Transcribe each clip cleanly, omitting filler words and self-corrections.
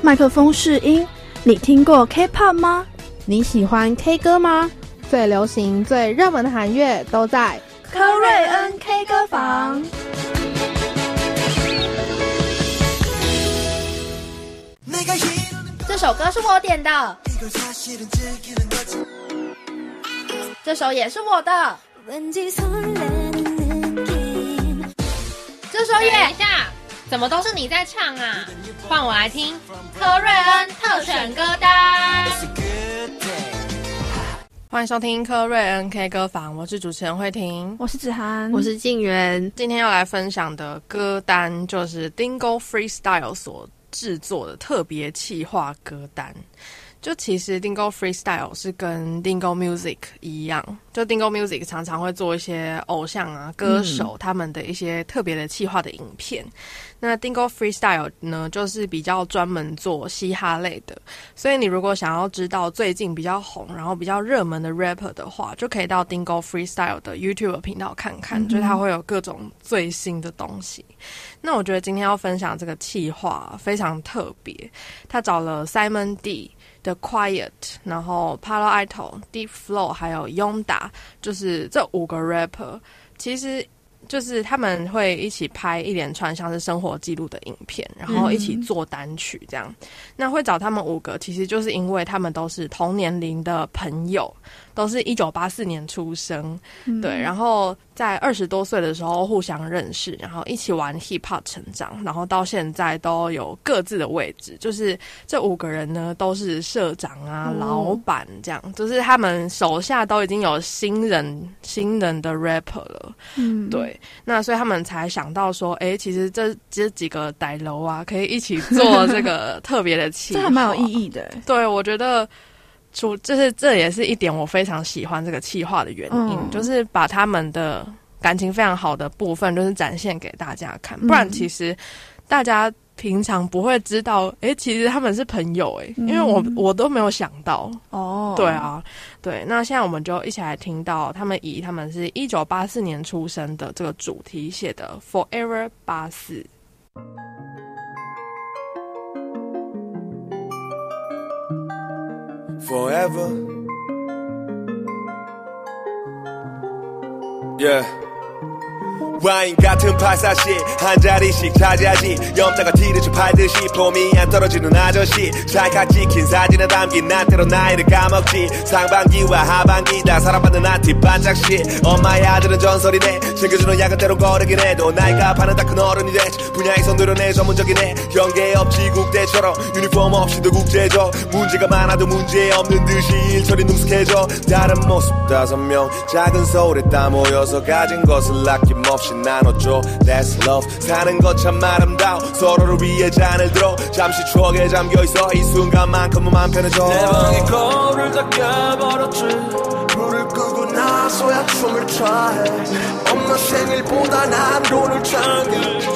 麦克风试音，你听过 K-pop 吗？你喜欢 K 歌吗？最流行、最热门的韩乐都在柯瑞恩 K 歌房。这首歌是我点的，这首也是我的，这首也。等一下，怎么都是你在唱啊？换我来听柯瑞恩特选歌单。欢迎收听柯瑞恩 K 歌房，我是主持人慧婷，我是子涵，我是静媛。今天要来分享的歌单就是 Dingo Freestyle 所制作的特别企划歌单。就其实 Dingo Freestyle 是跟 Dingo Music 一样，就 Dingo Music 常常会做一些偶像啊歌手他们的一些特别的企划的影片，那 Dingo Freestyle 呢就是比较专门做嘻哈类的，所以你如果想要知道最近比较红然后比较热门的 rapper 的话，就可以到 Dingo Freestyle 的 YouTube 频道看看，就它会有各种最新的东西。那我觉得今天要分享这个企划非常特别，他找了 Simon D、The Quiett， 然后 Palo Alto、Deep Flow 还有 Yangda， 就是这5个 rapper， 其实就是他们会一起拍一连串像是生活记录的影片，然后一起做单曲这样。那会找他们5个其实就是因为他们都是同年龄的朋友，都是1984年出生，对，然后在20多岁的时候互相认识，然后一起玩 hip hop 成长，然后到现在都有各自的位置，就是这5个人呢都是社长啊、老板这样，就是他们手下都已经有新人的 rapper 了，对，那所以他们才想到说，哎，其实这几个歹楼啊可以一起做这个特别的企划，这还蛮有意义的。对，我觉得就是这也是一点我非常喜欢这个企划的原因，就是把他们的感情非常好的部分就是展现给大家看，不然其实大家平常不会知道，诶，其实他们是朋友，诶，因为我都没有想到哦。对啊，对，那现在我们就一起来听到他们以他们是1984年出生的这个主题写的 Forever 84。Forever. Yeah. 와인 같은 팔사시 한 자리씩 차지하지 염자가 티를 팔듯이 폼이 안 떨어지는 아저씨 찰칵 찍힌 사진에 담긴 난 때로 나이를 까먹지 상반기와 하반기 다 사랑받는 아티 반짝씩 엄마의 아들은 전설이네 챙겨주는 약은 때로 거르긴 해도 나이가 반은 다 큰 어른이 됐지 분야에선 노련해 전문적이네 경계 없이 국대처럼 유니폼 없이도 국제죠 문제가 많아도 문제 없는 듯이 일처리 능숙해져 다른 모습 5명 작은 서울에 다 모여서 가진 것을 아낌없이 나눠줘 That's love 사는 것 참 아름다워 서로를 위해 잔을 들어 잠시 추억에 잠겨있어 이 순간만큼은 맘 편해져 내 방에 거울을 다 깨버렸지 불을 끄고 나서야 춤을 춰해 엄마 생일보다 난 돈을 챙기지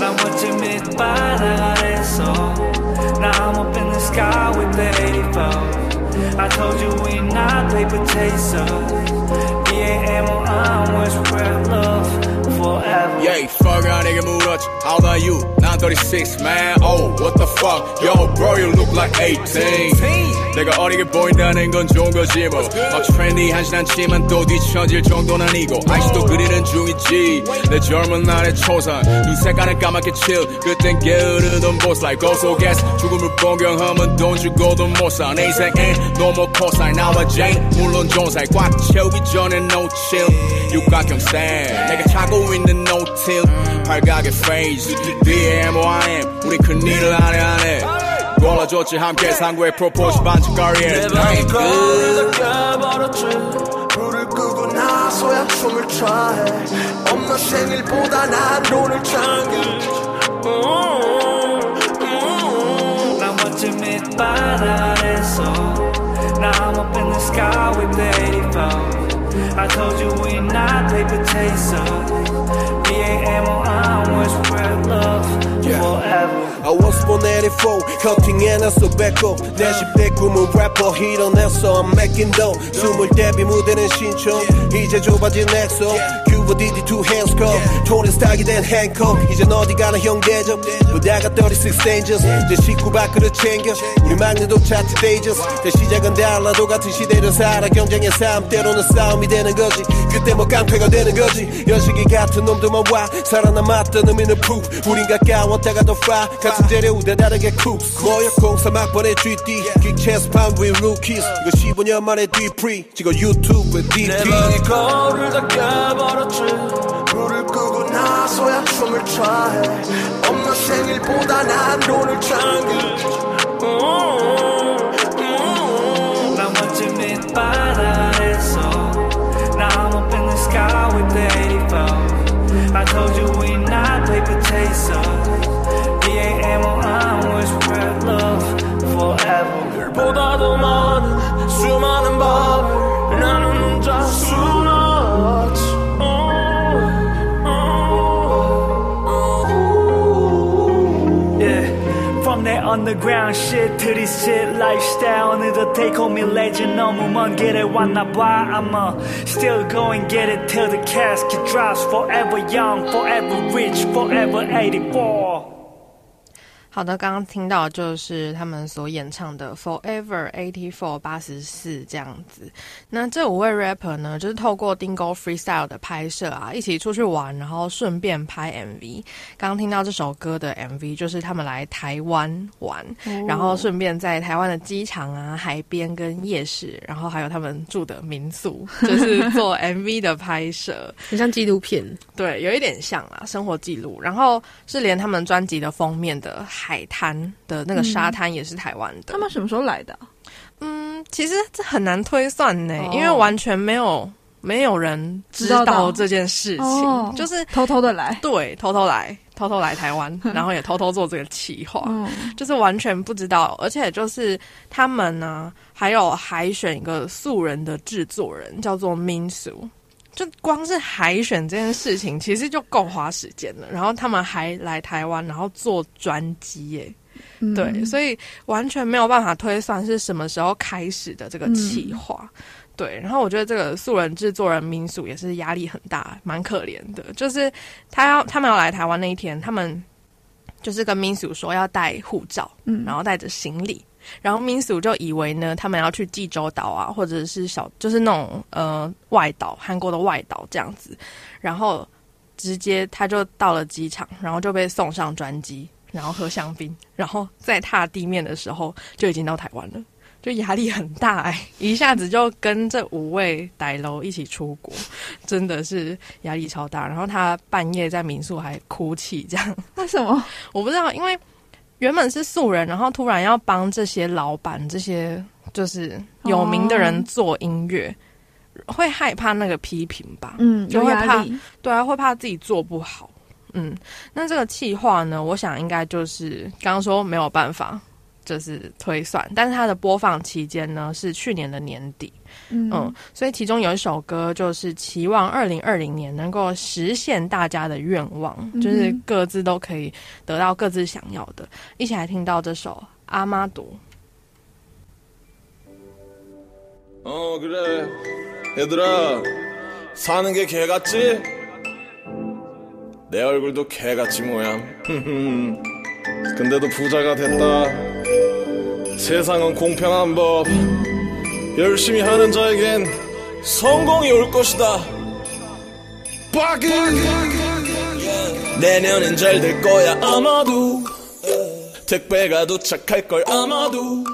난 watching midnight 아래서 Now I'm up in the sky with the 84 I told you we not paper chasers Yeah, fuck around nigga 물었지 How old are you? Now I'm 36 man Oh, what the fuck? Yo bro, you look like 18 내가 어리게 보인다는 건 좋은 거지 뭐 막 트렌디한 신한치만 또 뒤처질 정도는 아니고 아직도 그리는 중이지 내 젊은 날의 초선 눈 색깔은 까맣게 chill 그땐 게으르던 boss like 고속에서 죽음을 변경하면 돈 주고도 못 사 내 인생엔 no more cosine 나와 Jane 물론 존살 꽉 채우기 전에 no chill 육각형 stand 내가 차고 있는 no till 발각의 phase D-M-O-I-M 우린 큰일을 안해 골라줬지 함께 상구의 프로포즈 반칙 가리에 내 방에 거울을 다 깨버렸지 불을 끄고 나서야 춤을 춰해 엄마 생일보다 난 돈을 챙기지 난 멋진 밑바닥 아래서 Now I'm up in the sky with the 84 I told you we're not paper chasers D-A-M-O-I was real love I was born 84, cutting and I so back up 내 10대 꿈은 래퍼 이뤄냈어 I'm making dough 20 데뷔 무대는 신청 이제 좁아진 엑소 고 디디 two hands go 토니 스타기 된 행콕 이젠 어디 가나 형 대접 무대가 36 stages 내 식구 밖으로 챙겨 우리 막내도 차트 stages 내 시작은 달라도 같은 시대를 살아 경쟁의 삶 때로는 싸움이 되는 거지 그때 뭐 깡패가 되는 거지 연식이 같은 놈들만 와 살아남았던 의미는 푹 우린 가까웠다가 더 far 같은 재료우다 다르게 cooks 모여콩 사막번의 GD 킥체스 판 with rookies 이거 15년 만에 뒤프리 지금 유튜브에 DT 내 방에 거울을 다 깨버렸지 불을 끄고 나서야 춤을 춰야 해 엄마 생일보다 난 돈을 창기지 난 멋진 밑바닥에서 Now I'm up in the sky with the 84 I told you we not paper chasers We ain't ammo hours for love forever 보다 더 많은 수많은 밤을 나는 혼자 수놓았지 Yeah From that underground shit to this shit lifestyle 어느덧 take home me legend 너무 먼 길에 왔나 봐 I'ma still go and get it till the casket drops Forever young, forever rich, forever 84好的，刚刚听到就是他们所演唱的 Forever 84 84这样子。那这五位 rapper 呢，就是透过 Dingo Freestyle 的拍摄啊，一起出去玩，然后顺便拍 MV。刚刚听到这首歌的 MV 就是他们来台湾玩，然后顺便在台湾的机场啊、海边跟夜市，然后还有他们住的民宿，就是做 MV 的拍摄，很像纪录片。对，有一点像啦，生活记录。然后是连他们专辑的封面的海滩的那个沙滩也是台湾的、他们什么时候来的、其实这很难推算呢、因为完全没有人知道这件事情、就是偷偷的来，对，偷偷来台湾然后也偷偷做这个企划、就是完全不知道，而且就是他们呢还有海选一个素人的制作人叫做 Minsu，就光是海选这件事情其实就够花时间了，然后他们还来台湾然后做专辑耶、对，所以完全没有办法推算是什么时候开始的这个企划、对，然后我觉得这个素人制作人民宿也是压力很大，蛮可怜的，就是他们要来台湾那一天，他们就是跟民宿说要带护照、然后带着行李，然后民宿就以为呢他们要去济州岛啊，或者是就是那种外岛，韩国的外岛这样子，然后直接他就到了机场，然后就被送上专机，然后喝香槟，然后在踏地面的时候就已经到台湾了，就压力很大哎、一下子就跟这五位歹楼一起出国，真的是压力超大。然后他半夜在民宿还哭泣这样，为什么我不知道，因为原本是素人，然后突然要帮这些老板、这些就是有名的人做音乐、会害怕那个批评吧？就会怕，对啊，会怕自己做不好。那这个企划呢，我想应该就是刚刚说没有办法，就是推算，但是它的播放期间呢是去年的年底，所以其中有一首歌就是期望2020年能够实现大家的愿望、就是各自都可以得到各自想要的，一起来听到这首阿妈朵。그래 얘들아 사는 게 개 같지? 내 얼굴도 개 같지 모양. 근데도 부자가 됐다.세상은 공평한 법 열심히 하는 자에겐 성공이 올 것이다 빠긴 내년엔 잘 될 거야 아마도 택배가 도착할 걸 아마도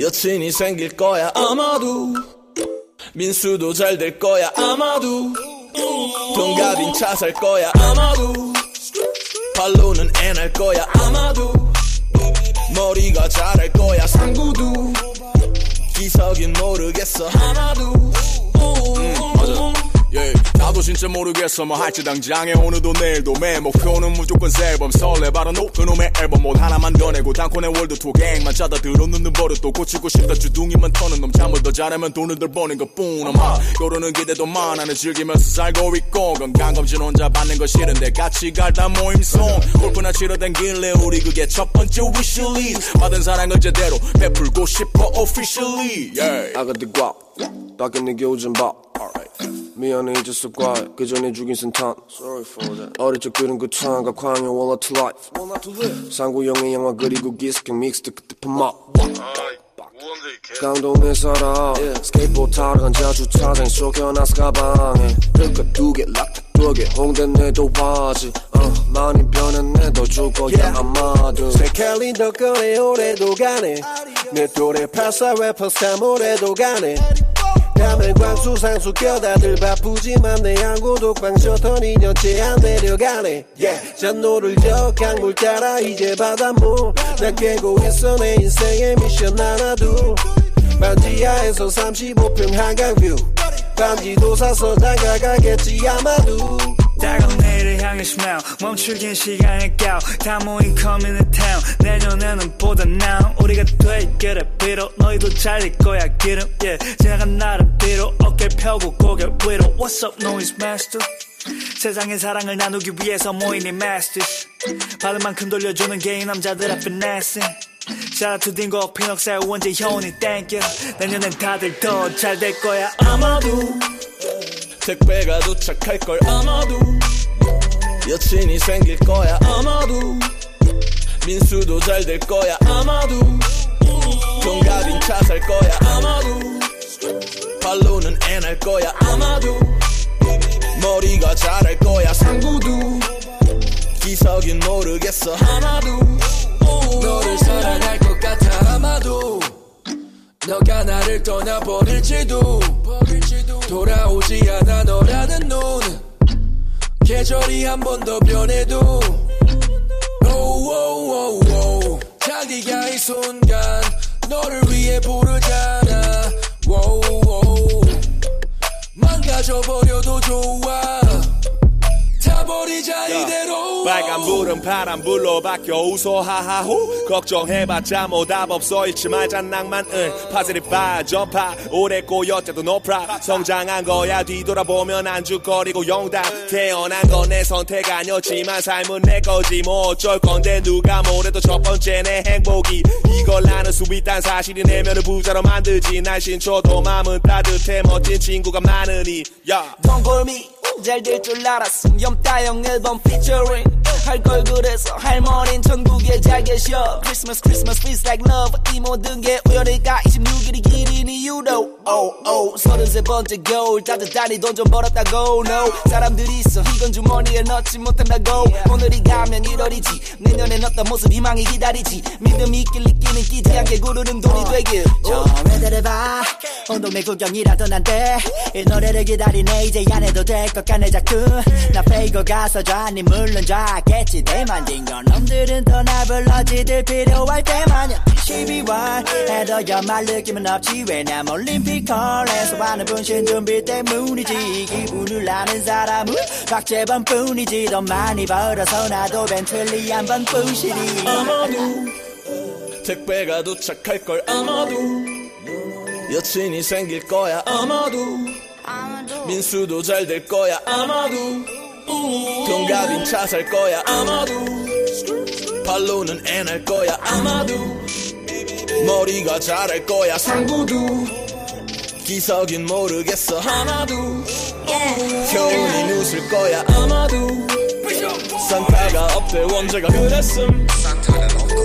여친이 생길 거야 아마도 민수도 잘 될 거야 아마도 동갑인 차 살 거야 아마도 발로는 애 날 거야 아마도 머리가 자랄 거야 상구두 기석인 모르겠어 하나도 맞아 Yeah, 나도 진짜 모르겠어 뭐 할지 당장에 오늘도 내일도 매 목표는 무조건 새 앨범 설레바라 그놈의 앨범 못 하나만 더 내고 단콘의 월드투어 갱만 짜다 들어놓는 버릇도 고치고 싶다 주둥이만 터는 놈 잠을 더 잘하면 돈을 덜 버는 것뿐 아마 요러는 기대도만 나는 즐기면서 살고 있고 건강검진 혼자 받는 거 싫은데 같이 갈다 모임송 골프나 치러 댕길래 우리 그게 첫 번째 위시리스 받은 사랑은 제대로 베풀고 싶어 officially yeah. I got the guap 딱 있는 게 오줌 밥 Alright 미안해 잊었어 과해 그저 내 죽인 선탄 Sorry for that 어릴 적 그런 그 창과 광야 One life to life One life to live 상구형의 양화 그리고 기스킨 믹스드 그때 펌마 강동에 살아 스케이트보드 타러 간 자주차장에 쏟겨놨어 가방에 르카 두개 락타 두개 홍대 내 도화지 많이 변했네 더 죽어야 아마도 새 캘린 덕분에 올해도 가네 내 또래 파사 래퍼 삶 올해도 가네 남은 광수 상수 껴다들 바쁘지만 내 안고독방 셔터 2년째 안 내려가네 yeah. 잔노를 저 강물 따라 이제 바닷물 난 깨고 있어 내 인생의 미션 하나 둘 반지하에서 35평 한강뷰 반지도 사서 나가가겠지 아마도 다가온 내일을 향해 smile 멈추긴 시간을 껴 다 모인 coming to town 내년에는 보다 now 우리가 돼 그래 비록 너희도 잘 될 거야 get up yeah 제가 나를 비로 어깨 펴고 고개 위로 What's up noise master 세상의 사랑을 나누기 위해서 모인 이 master's 받은 만큼 돌려주는 게이 남자들 앞에 nesting Shout out to Dingo 피넉사의 원재 효은이 thank you 내년엔 다들 더 잘 될 거야 아마도 택배가 도착할걸 아마도 여친이 생길 거야 아마도 민수도 잘 될 거야 아마도 동갑인 차 살 거야 아마도 발로는 안 할 거야 아마도 머리가 잘할 거야 상구도 기석인 모르겠어 아마도 너를 사랑할 것 같아 아마도 너가 나를 떠나버릴지도 돌아오지 않아 너라는 눈 계절이 한 번 더 변해도 오오오오 자기가 이 순간 너를 위해 부르잖아 오오오 망가져버려도 좋아 다 버리자 이대로 빨간 불은 파란 불로 바뀌어 웃어 하하호 걱정해봤자 뭐 답 없어 잊지 말자 낭만은 positive vibe 전파 오래 꼬였대도 no pride 성장한 거야 뒤돌아보면 안주거리고 영담 태어난 건 내 선택 아니었지만 삶은 내 거지 뭐 어쩔 건데 누가 뭐래도 첫 번째 내 행복이 이걸 나눌 수 있단 사실이 내면을 부자로 만들지 날 신초도 마음은 따뜻해 멋진 친구가 많으니 yeah. Don't call me 잘 될 줄 알았어 염따영 앨범 featuring 할 걸 그래서 할머니는 천국에 잘 계셔 Christmas feels like love 이 모든 게 우연일까 26일이 길인 이유로 oh 33번째 goal 따뜻하니 돈 좀 벌었다고 no 사람들이 있어 이건 주머니에 넣지 못한다고 오늘이 가면 1월이지 내년엔 어떤 모습 희망이 기다리지 믿음이 있길 느끼는 끼지 않게 구르는 돈이 되길 저 외대를 봐 운동의 구경이라던 한데 이 노래를 기다리네 이제 안 해도 될까 내 작품 나 페이거가 써줘 아니 물론 좋아하겠지 대만 딩거 놈들은 더 날 불러지들 필요할 때만이야 12월 해도 연말 느낌은 없지 왜냐면 올림픽 콜에서 하는 분신 준비 때문이지 기분을 아는 사람은 박재범 뿐이지 더 많이 벌어서 나도 벤틀리 한번 부시리 아마도 택배가 도착할걸 아마도 여친이 생길 거야 아마도 민수도 잘 될 거야 아마도 동갑인 차 살 거야 아마도 발로는 안 할 거야 아마도 머리가 잘할 거야 상구도 기석인 모르겠어 하나도 효은이 웃을 거야 아마도 산타가 없대 원제가 그랬음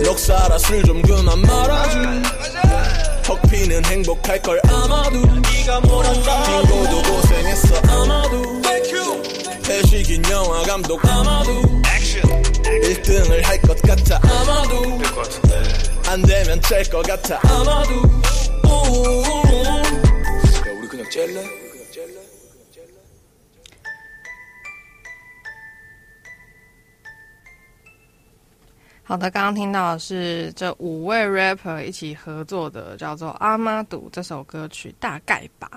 역사라 술 좀 그만 말아줘 턱피는 행복할걸 아마도 네가 뭐란다 딩고도 고생했어 아마도 패식인 영화 감독 아마도 1등을 할 것 같아 아마도 안되면 짤 것 같아 아마도 야 우리 그냥 짤래?好的，刚刚听到的是这五位 rapper 一起合作的叫做《阿妈赌》这首歌曲，大概吧，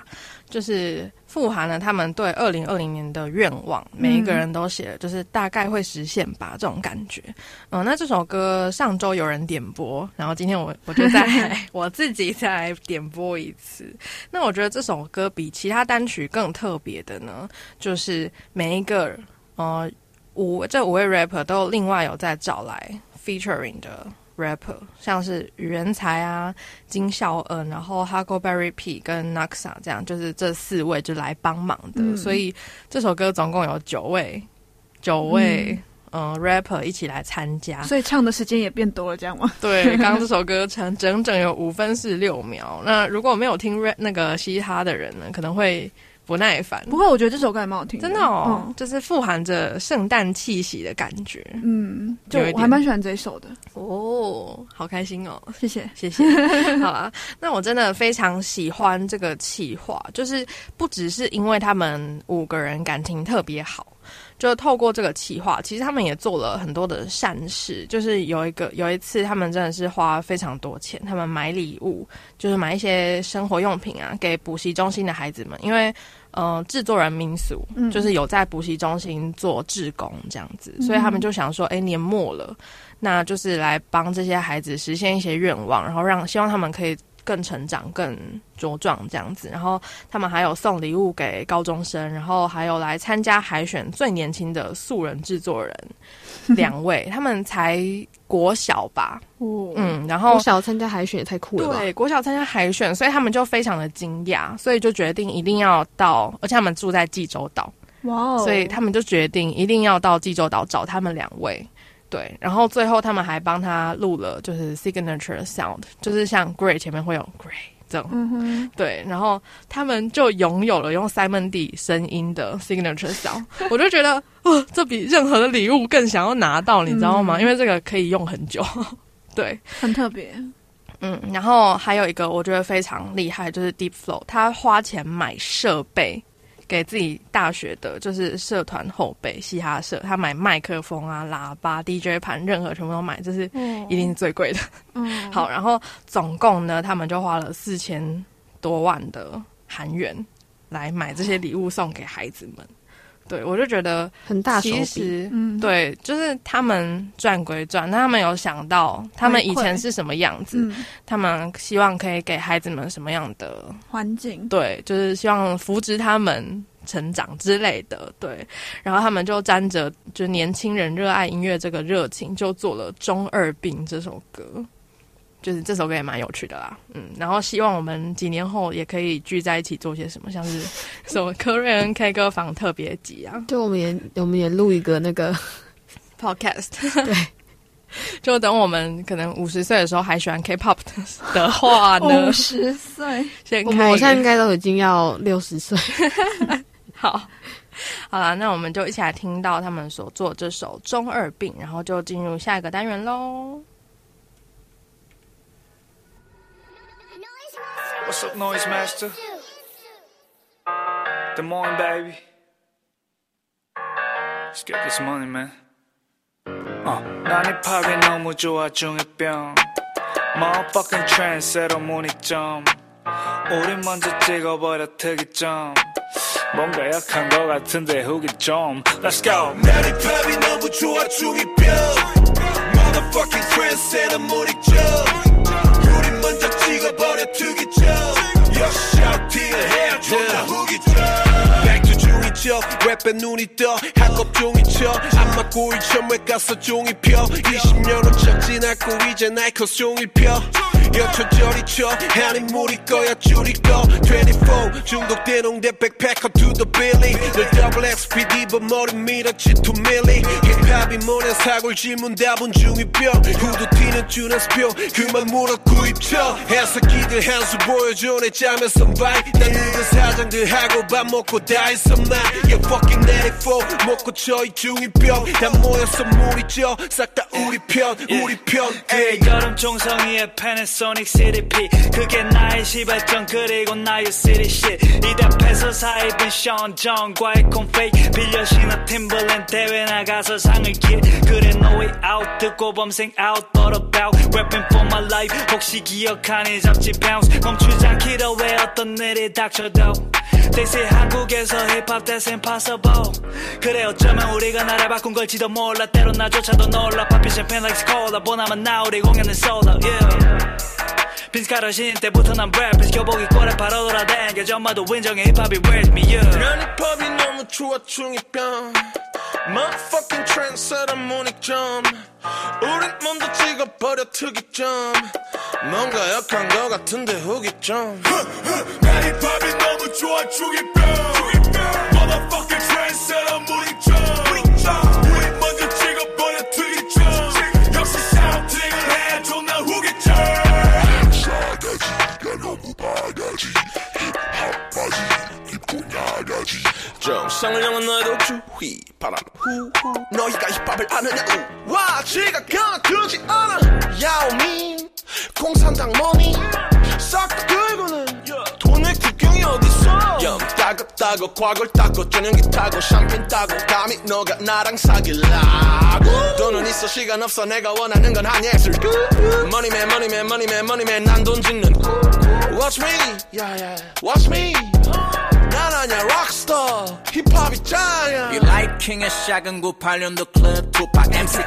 就是富含了他们对2020年的愿望，每一个人都写了就是大概会实现吧这种感觉。那这首歌上周有人点播，然后今天我就再我自己再点播一次。那我觉得这首歌比其他单曲更特别的呢，就是每一个这五位 rapper 都另外有在找来featuring 的 rapper， 像是语言才啊、金孝恩，然后 huckleberry P 跟 nuxa 这样，就是这四位就来帮忙的。所以这首歌总共有九位。rapper 一起来参加，所以唱的时间也变多了，这样吗？对，刚刚这首歌整整有5分46秒。那如果没有听 rap 那个嘻哈的人呢，可能会不耐烦。不过我觉得这首歌还蛮好听的，真的哦，就是富含着圣诞气息的感觉。嗯，就我还蛮喜欢这一首的。哦，好开心哦！谢谢，谢谢。好啦，那我真的非常喜欢这个企划，就是不只是因为他们5个人感情特别好。就透过这个企划，其实他们也做了很多的善事。就是有一次，他们真的是花非常多钱，他们买礼物，就是买一些生活用品啊，给补习中心的孩子们。因为制作人Minsu就是有在补习中心做志工这样子，所以他们就想说，年末了，那就是来帮这些孩子实现一些愿望，然后希望他们可以更成长、更茁壮这样子。然后他们还有送礼物给高中生，然后还有来参加海选最年轻的素人制作人2位，他们才国小吧，然后国小参加海选也太酷了吧？对，国小参加海选，所以他们就非常的惊讶，所以就决定一定要到，而且他们住在济州岛，哇！所以他们就决定一定要到济州岛找他们2位。对，然后最后他们还帮他录了就是 signature sound， 就是像 Grey 前面会有 Grey 这种，对，然后他们就拥有了用 Simon D 声音的 signature sound， 我就觉得这比任何的礼物更想要拿到，你知道吗？因为这个可以用很久，对，很特别。然后还有一个我觉得非常厉害，就是 deep flow， 他花钱买设备。给自己大学的就是社团后辈嘻哈社，他买麦克风啊、喇叭、DJ 盘，任何全部都买，这是一定是最贵的。好，然后总共呢，他们就花了4000多万的韩元来买这些礼物送给孩子们。对，我就觉得很大手笔。其实，对，就是他们赚归赚，但他们有想到他们以前是什么样子，他们希望可以给孩子们什么样的环境，对，就是希望扶植他们成长之类的，对。然后他们就沾着就年轻人热爱音乐这个热情，就做了《中二病》这首歌。就是这首歌也蛮有趣的啦，然后希望我们几年后也可以聚在一起做些什么，像是什么科瑞恩 K 歌房特别集啊，就我们也录一个那个 podcast， 对，就等我们可能50岁的时候还喜欢 K-pop 的话呢，50岁，我现在应该都已经要60岁，好啦，那我们就一起来听到他们所做这首《中二病》，然后就进入下一个单元喽。What's up, Noise Master? Good morning, baby. Let's get this money, man. 난 힙합이 너무 좋아 중이병 Motherfucking trend 새로 문익점 우린 먼저 찍어버려 특이점 뭔가 약한 거 같은데 후기 좀 Let's go. 난 힙합이 너무 좋아 중이병 Motherfucking trend 새로 문익점 먼저 찍어버려 특이점 여샷 피해야 좋다 후기점 백두 중이점 랩에 눈이 떠 학업 종이점 안 맞고 2점 왜 가서 종이 펴 20년은 척 지났고 이제 나이커스 종이 펴 여초저리쳐 한 인물이 거야 줄일 거 24 중독된 홍대 백패커 to the building 늘 더블 SPD but 머리 밀었지 2mm 힙합이 뭐냐 사골 질문 답은 중이병 후두 튀는 주나스표 그만 물어 구입쳐 해석기들 한수 보여줘 내 짜면 선바이 난 늙은 사장들하고 밥 먹고 다 있어 나 Yeah fucking 94 먹고 쳐이 중이병 다 모여서 물이죠 싹 다 우리 편 에이 여름 종성이의 팬에서 Sonic City P 그게 나의 시발점 그리고 나의 city shit 이 답에서 사입은 Sean John과의 콘페이 빌려 신어 팀블랜 대회 나가서 상을 길 그래 no way out 듣고 범생 out thought about rapping for my life 혹시 기억하니 잡지 bounce 멈추지 않기로 왜 어떤 일이 닥쳐도 They say 한국에서 힙합 that's impossible 그래 어쩌면 우리가 나를 바꾼 걸지도 몰라 때론 나조차도 놀라 Poppin' champagne like it's cola 보나만 나 우리 공연은 sold out yeah 빈스카라 신인 때부터 난 rappers 교복 입고 랩 바로 돌아댕겨 전마도 인정해 힙합이 with me yeah 난 힙합이 너무 좋아 중이병 Motherfucking trendsetter 문익점 우린 먼저 찍어버려 특이점 뭔가 약한 거 같은데 후기점 난 힙합이 너무 좋아 죽이병 Motherfucking trendsetter 무리점 우린 먼저 찍어버려 특이점 역시 샤우팅을 해 존나 후기점 싸가지 나 너무 바가지 힙합 바지 입고 나가지 정상을 향한 너의 독주휘 바람 후후 너희가 힙합을 아느냐 우와 지가 가만두지 않아 야오민 공산당 머니 싹 다 들고는 돈의 구경이 어딨어 염 따갑다고 과거를 닦고 전용기 타고 샴페인 따고 감히 너가 나랑 사귈라고 돈은 있어 시간 없어 내가 원하는 건 한 예술 머니맨 머니맨 머니맨 머니맨 난 돈 짓는 Watch me yeah, yeah. Watch me 난 아냐 rockstar 힙합이 짱이야 You like 킹의 작은 98년도 클럽 투팍 MC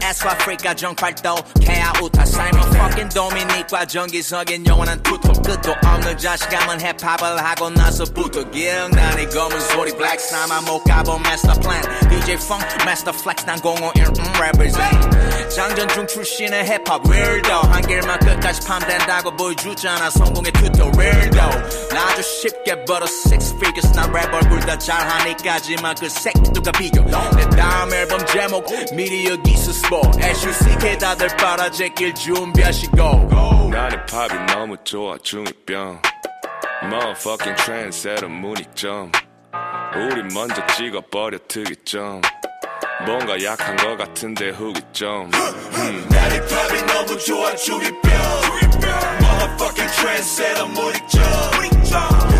KS와 프리카 정팔도 KR우타 Simon fucking Dominic과 정기석인 영원한 투톱 끝도 없는 자식감은 힙합을 하고 나서부터 기억나니 검은 소리 black 삼아 못 가본 master plan DJ Funk master flex 난 051 represent 장전중 출신의 힙합 weirdo 한 길만 끝까지 팜된다고 보여주잖아 성공의 tutorial도 나도 쉽게 벌어 6 figures 난 랩을 불다 잘하니까지만 그 새끼들과 비교 내 다음 앨범 제목 미디어 기수스포 SUCK 다들 빨아제길 준비하시고 난 힙합이 너무 좋아 중이병 Motherfucking trendsetter 문익점 우린 먼저 찍어버려 특이점 뭔가 약한 것 같은데 후기점 난 힙합이 너무 좋아 중이병 Motherfucking trendsetter 문익점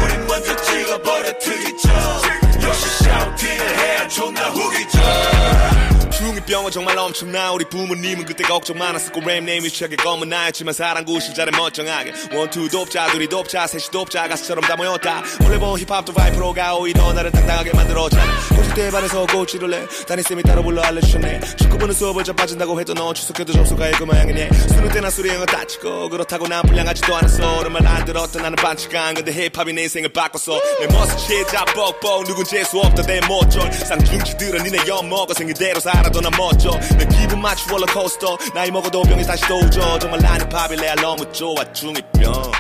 우린 먼저 찍어버려 특이점 역시 샤우팅을 해야 존나 후기점 중이병은 정말 엄청나 우리 부모님은 그때 걱정 많았었고 랩 네임 위치하게 검은 나였지만 사랑 구실자를 멋쩡하게 원투 돕자 둘이 돕자 셋이 돕자 가수처럼 다 모였다 원래 본 힙합도 바이프로가 오히려 나를 당당하게 만들었잖아 고집대에 반해서 고치를 내 담임쌤이 따로 불러 알려주셨네 축구부는 수업을 자빠진다고 해도 너 출석해도 점수가 1그 모양이네 수능 때나 수리형은 따치고 그렇다고 난 불량하지도 않았어 그런 말 안 들었다 나는 반칙한 근데 힙합이 내 인생을 바꿨어 내 머스치에 자뻑뻑 누군 재수 없다 내 모쩔 쌍둥지들은 니네 엿먹어 생일대로 살아 난 멋져 내 기분 마치 롤러코스터 나이 먹어도 병이 다시 또 오죠 정말 나는 힙합이 레알 너무 좋아 중이병